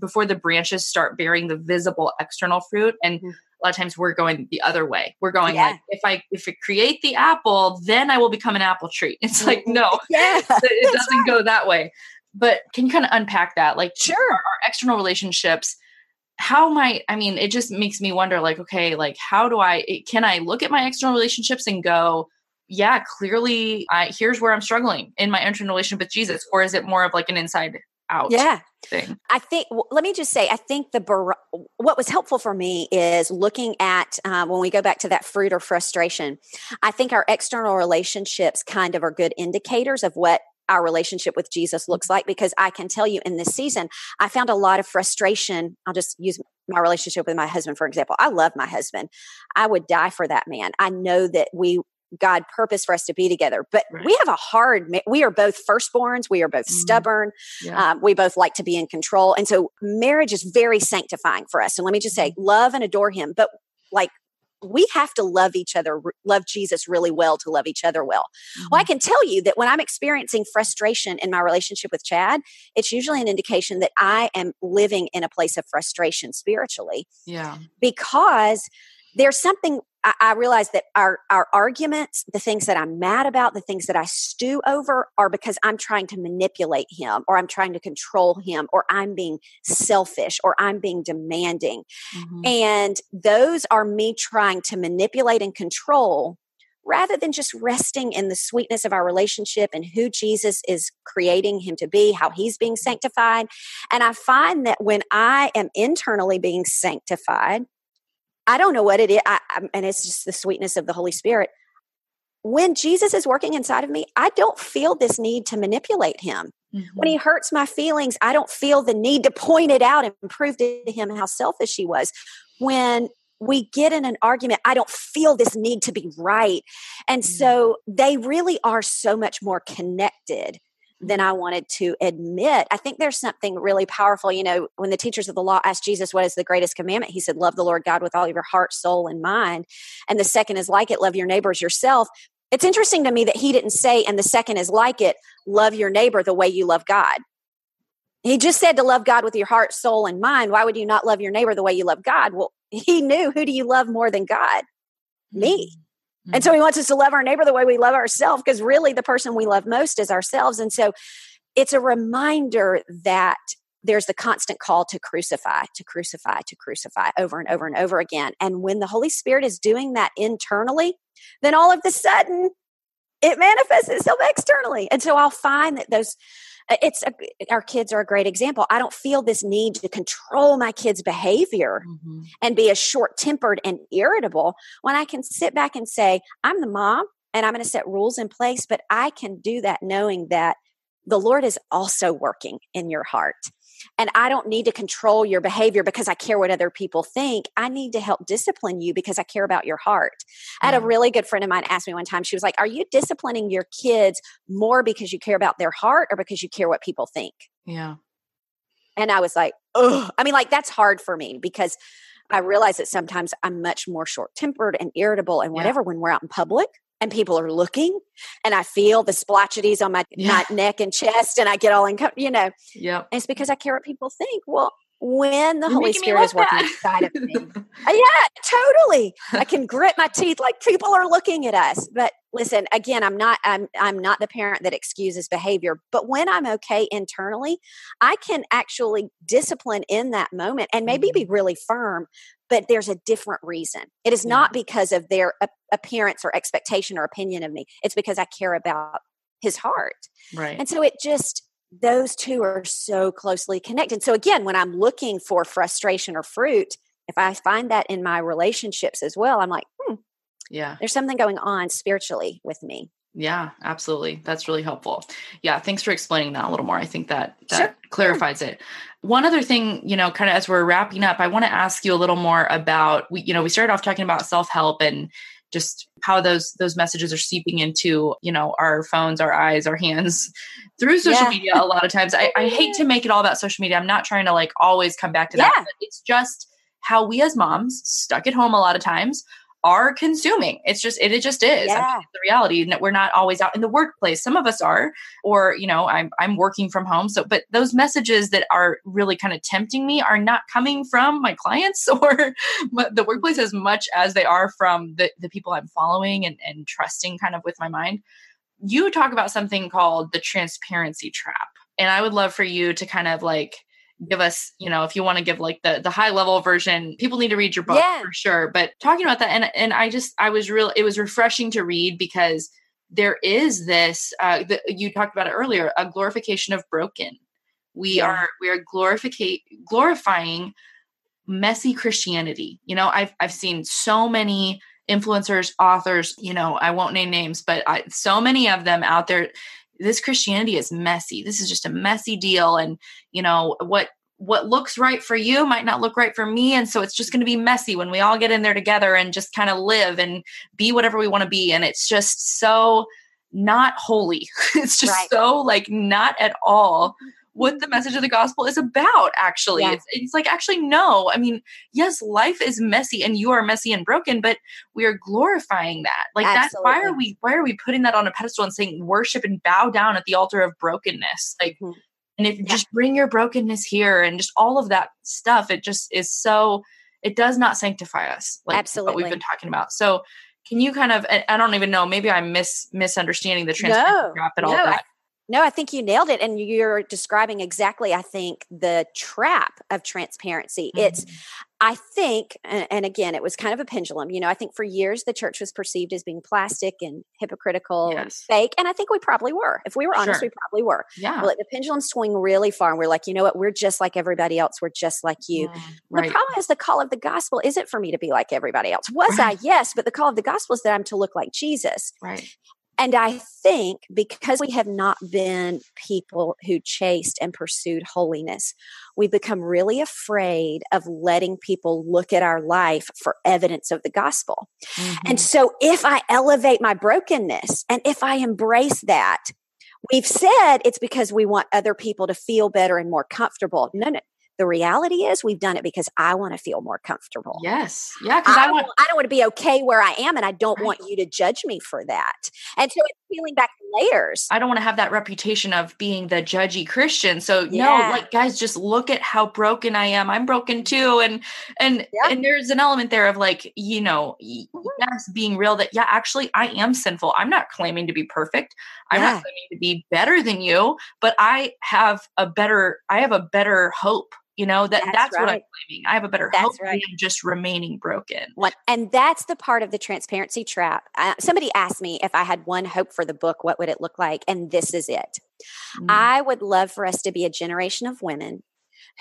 before the branches start bearing the visible external fruit. And a lot of times we're going the other way. We're going like, if I create the apple, then I will become an apple tree. It's like, no, it doesn't go that way. But can you kind of unpack that? Like, sure, our external relationships how am I mean, it just makes me wonder, like, okay, like, how do can I look at my external relationships and go, yeah, clearly here's where I'm struggling in my internal relationship with Jesus? Or is it more of like an inside out thing? I think, let me just say, I think what was helpful for me is looking at, when we go back to that fruit or frustration, I think our external relationships kind of are good indicators of what our relationship with Jesus looks like, because I can tell you in this season, I found a lot of frustration. I'll just use my relationship with my husband, for example. I love my husband. I would die for that man. I know that God purposed for us to be together, but right. We have a we are both firstborns. We are both stubborn. Yeah. We both like to be in control. And so marriage is very sanctifying for us. And let me just say, love and adore him, but like, we have to love each other, love Jesus really well to love each other well. Mm-hmm. Well, I can tell you that when I'm experiencing frustration in my relationship with Chad, it's usually an indication that I am living in a place of frustration spiritually. Yeah. Because there's something, I realize that our arguments, the things that I'm mad about, the things that I stew over are because I'm trying to manipulate him, or I'm trying to control him, or I'm being selfish, or I'm being demanding. Mm-hmm. And those are me trying to manipulate and control rather than just resting in the sweetness of our relationship and who Jesus is creating him to be, how he's being sanctified. And I find that when I am internally being sanctified, I don't know what it is. And it's just the sweetness of the Holy Spirit. When Jesus is working inside of me, I don't feel this need to manipulate him. Mm-hmm. When he hurts my feelings, I don't feel the need to point it out and prove to him how selfish he was. When we get in an argument, I don't feel this need to be right. And so they really are so much more connected than I wanted to admit. I think there's something really powerful. You know, when the teachers of the law asked Jesus, what is the greatest commandment? He said, love the Lord God with all of your heart, soul, and mind. And the second is like it, love your neighbor as yourself. It's interesting to me that he didn't say, and the second is like it, love your neighbor the way you love God. He just said to love God with your heart, soul, and mind. Why would you not love your neighbor the way you love God? Well, he knew, who do you love more than God? Me. And so he wants us to love our neighbor the way we love ourselves, because really the person we love most is ourselves. And so it's a reminder that there's the constant call to crucify, to crucify, to crucify over and over and over again. And when the Holy Spirit is doing that internally, then all of a sudden it manifests itself externally. And so I'll find that our kids are a great example. I don't feel this need to control my kids' behavior and be as short-tempered and irritable when I can sit back and say, I'm the mom and I'm going to set rules in place, but I can do that knowing that the Lord is also working in your heart. And I don't need to control your behavior because I care what other people think. I need to help discipline you because I care about your heart. I had a really good friend of mine ask me one time, she was like, are you disciplining your kids more because you care about their heart or because you care what people think? Yeah. And I was like, oh, I mean, like, that's hard for me because I realize that sometimes I'm much more short-tempered and irritable and whatever when we're out in public. And people are looking, and I feel the splotchities on my neck and chest, and I get all uncomfortable, you know. Yeah, it's because I care what people think. Well, when the Holy Spirit is working inside of me, totally, I can grit my teeth like people are looking at us. But listen, again, I'm not the parent that excuses behavior. But when I'm okay internally, I can actually discipline in that moment and maybe be really firm. But there's a different reason. It is not because of their appearance or expectation or opinion of me. It's because I care about his heart. Right. And so those two are so closely connected. So again, when I'm looking for frustration or fruit, if I find that in my relationships as well, I'm like, yeah, there's something going on spiritually with me. Yeah, absolutely. That's really helpful. Yeah. Thanks for explaining that a little more. I think that sure. clarifies it. One other thing, you know, kind of as we're wrapping up, I want to ask you a little more about, we started off talking about self-help and just how those messages are seeping into, you know, our phones, our eyes, our hands through social media. A lot of times I hate to make it all about social media. I'm not trying to like always come back to that. But it's just how we as moms stuck at home a lot of times are consuming. It just is. Yeah. I mean, the reality that we're not always out in the workplace. Some of us are, or, you know, I'm working from home. So, but those messages that are really kind of tempting me are not coming from my clients or the workplace as much as they are from the people I'm following and trusting kind of with my mind. You talk about something called the transparency trap. And I would love for you to kind of like give us, you know, if you want to give like the high level version, people need to read your book for sure. But talking about that, and it was refreshing to read because there is this, you talked about it earlier, a glorification of broken. We are glorifying messy Christianity. You know, I've seen so many influencers, authors, you know, I won't name names, but so many of them out there, this Christianity is messy. This is just a messy deal. And you know, what looks right for you might not look right for me. And so it's just going to be messy when we all get in there together and just kind of live and be whatever we want to be. And it's just so not holy. It's just so like not at all what the message of the gospel is about, actually. Yeah. It's like, actually, no. I mean, yes, life is messy and you are messy and broken, but we are glorifying that. Like Absolutely. That's why are we putting that on a pedestal and saying worship and bow down at the altar of brokenness? Like, and if just bring your brokenness here and just all of that stuff, it just is so, it does not sanctify us. Like Absolutely. What we've been talking about. So can you kind of, I don't even know, maybe I'm misunderstanding the transparency gap and all that. No, I think you nailed it. And you're describing exactly, I think, the trap of transparency. Mm-hmm. It's, I think, and again, it was kind of a pendulum. You know, I think for years the church was perceived as being plastic and hypocritical and fake. And I think we probably were. If we were honest, we probably were. Yeah. Well, the pendulum swung really far and we're like, you know what? We're just like everybody else. We're just like you. Yeah, The problem is the call of the gospel isn't for me to be like everybody else. Was I? Yes. But the call of the gospel is that I'm to look like Jesus. Right. And I think because we have not been people who chased and pursued holiness, we become really afraid of letting people look at our life for evidence of the gospel. Mm-hmm. And so if I elevate my brokenness and if I embrace that, we've said it's because we want other people to feel better and more comfortable. No. The reality is we've done it because I want to feel more comfortable. Yes. Yeah. Because I don't want to be okay where I am. And I don't want you to judge me for that. And so it's peeling back the layers. I don't want to have that reputation of being the judgy Christian. So no, like guys, just look at how broken I am. I'm broken too. And there's an element there of like, you know, yes, being real that, actually I am sinful. I'm not claiming to be perfect. I'm not claiming to be better than you, but I have a better hope. You know, that's what I'm claiming. I have a better hope than just remaining broken. And that's the part of the transparency trap. Somebody asked me if I had one hope for the book, what would it look like? And this is it. Mm. I would love for us to be a generation of women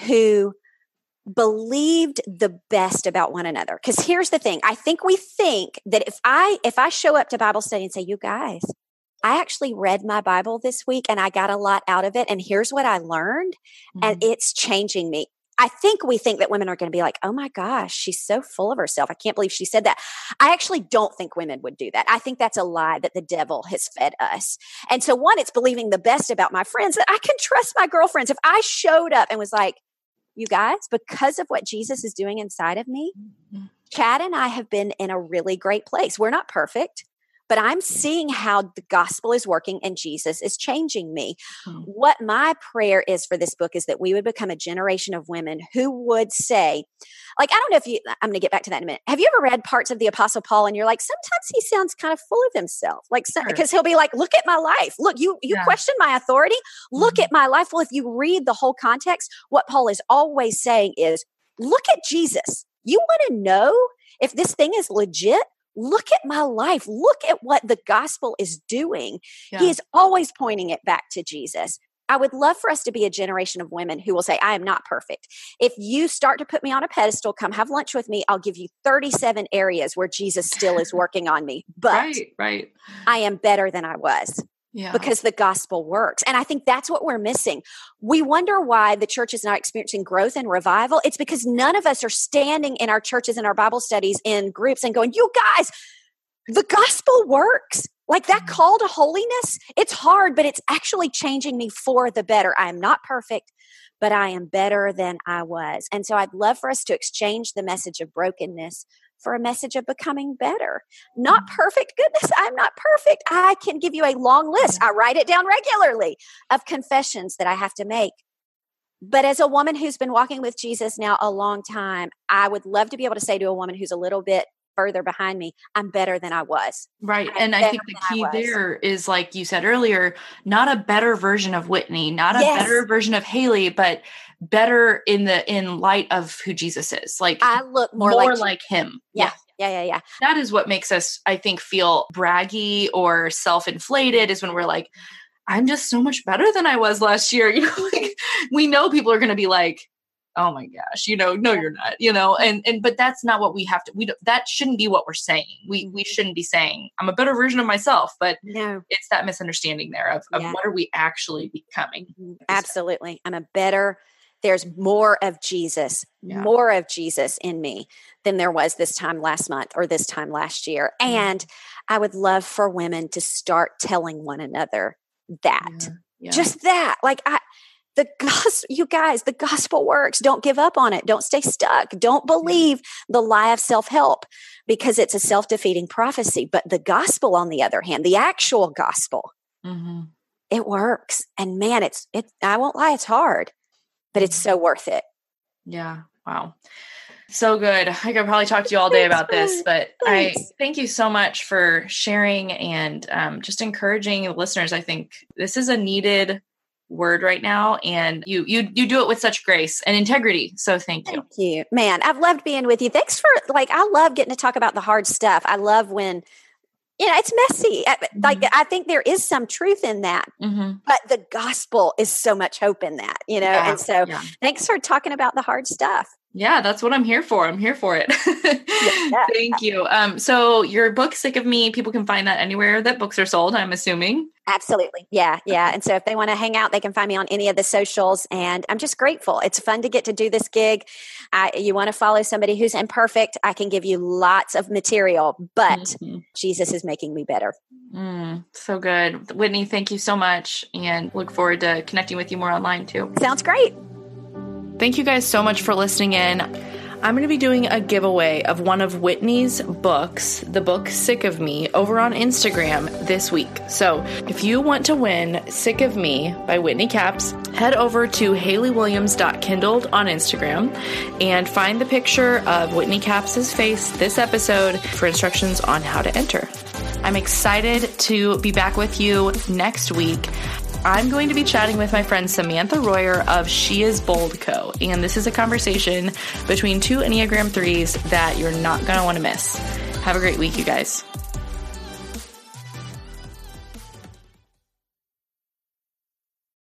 who believed the best about one another. Because here's the thing. I think we think that if I show up to Bible study and say, you guys, I actually read my Bible this week and I got a lot out of it. And here's what I learned. Mm-hmm. And it's changing me. I think we think that women are going to be like, oh my gosh, she's so full of herself. I can't believe she said that. I actually don't think women would do that. I think that's a lie that the devil has fed us. And so one, it's believing the best about my friends, that I can trust my girlfriends. If I showed up and was like, you guys, because of what Jesus is doing inside of me, Chad and I have been in a really great place. We're not perfect. But I'm seeing how the gospel is working and Jesus is changing me. Mm-hmm. What my prayer is for this book is that we would become a generation of women who would say, like, I don't know if you, I'm going to get back to that in a minute. Have you ever read parts of the Apostle Paul and you're like, sometimes he sounds kind of full of himself, like, because he'll be like, look at my life. Look, you question my authority. Look at my life. Well, if you read the whole context, what Paul is always saying is, look at Jesus. You want to know if this thing is legit? Look at my life. Look at what the gospel is doing. Yeah. He is always pointing it back to Jesus. I would love for us to be a generation of women who will say, I am not perfect. If you start to put me on a pedestal, come have lunch with me. I'll give you 37 areas where Jesus still is working on me, but I am better than I was. Yeah. Because the gospel works. And I think that's what we're missing. We wonder why the church is not experiencing growth and revival. It's because none of us are standing in our churches and our Bible studies in groups and going, you guys, the gospel works. Like that call to holiness, it's hard, but it's actually changing me for the better. I am not perfect, but I am better than I was. And so I'd love for us to exchange the message of brokenness for a message of becoming better. Not perfect. Goodness, I'm not perfect. I can give you a long list. I write it down regularly of confessions that I have to make. But as a woman who's been walking with Jesus now a long time, I would love to be able to say to a woman who's a little bit further behind me, I'm better than I was. Right. And I think the key there is, like you said earlier, not a better version of Whitney, not a better version of Haley, but better in light of who Jesus is. Like I look more like him. Yeah. Yeah. That is what makes us, I think, feel braggy or self-inflated, is when we're like, I'm just so much better than I was last year. You know, like we know people are going to be like, oh my gosh, you know, no, you're not, you know, and, but that's not what we have to, that shouldn't be what we're saying. We shouldn't be saying I'm a better version of myself, but it's that misunderstanding there of what are we actually becoming? Absolutely. I'm a better, there's more of Jesus in me than there was this time last month or this time last year. Mm-hmm. And I would love for women to start telling one another that, just that, like the gospel, you guys, the gospel works. Don't give up on it. Don't stay stuck. Don't believe the lie of self-help, because it's a self-defeating prophecy. But the gospel, on the other hand, the actual gospel, it works. And man, it's, I won't lie, it's hard, but it's so worth it. Yeah. Wow. So good. I could probably talk to you all day about this, but I thank you so much for sharing and just encouraging the listeners. I think this is a needed word right now. And you do it with such grace and integrity. So thank you. Thank you, man. I've loved being with you. Thanks for I love getting to talk about the hard stuff. I love when, you know, it's messy. Like, I think there is some truth in that, but the gospel is so much hope in that, you know? Yeah, and so thanks for talking about the hard stuff. Yeah, that's what I'm here for. I'm here for it. Thank you. So your book, Sick of Me, people can find that anywhere that books are sold, I'm assuming. Absolutely. Yeah. And so if they want to hang out, they can find me on any of the socials. And I'm just grateful. It's fun to get to do this gig. You want to follow somebody who's imperfect, I can give you lots of material, but Jesus is making me better. So good. Whitney, thank you so much. And look forward to connecting with you more online too. Sounds great. Thank you guys so much for listening in. I'm going to be doing a giveaway of one of Whitney's books, the book Sick of Me, over on Instagram this week. So if you want to win Sick of Me by Whitney Capps, head over to HaleyWilliams.Kindled on Instagram and find the picture of Whitney Capps' face this episode for instructions on how to enter. I'm excited to be back with you next week. I'm going to be chatting with my friend Samantha Royer of She Is Bold Co. And this is a conversation between two Enneagram 3s that you're not going to want to miss. Have a great week, you guys.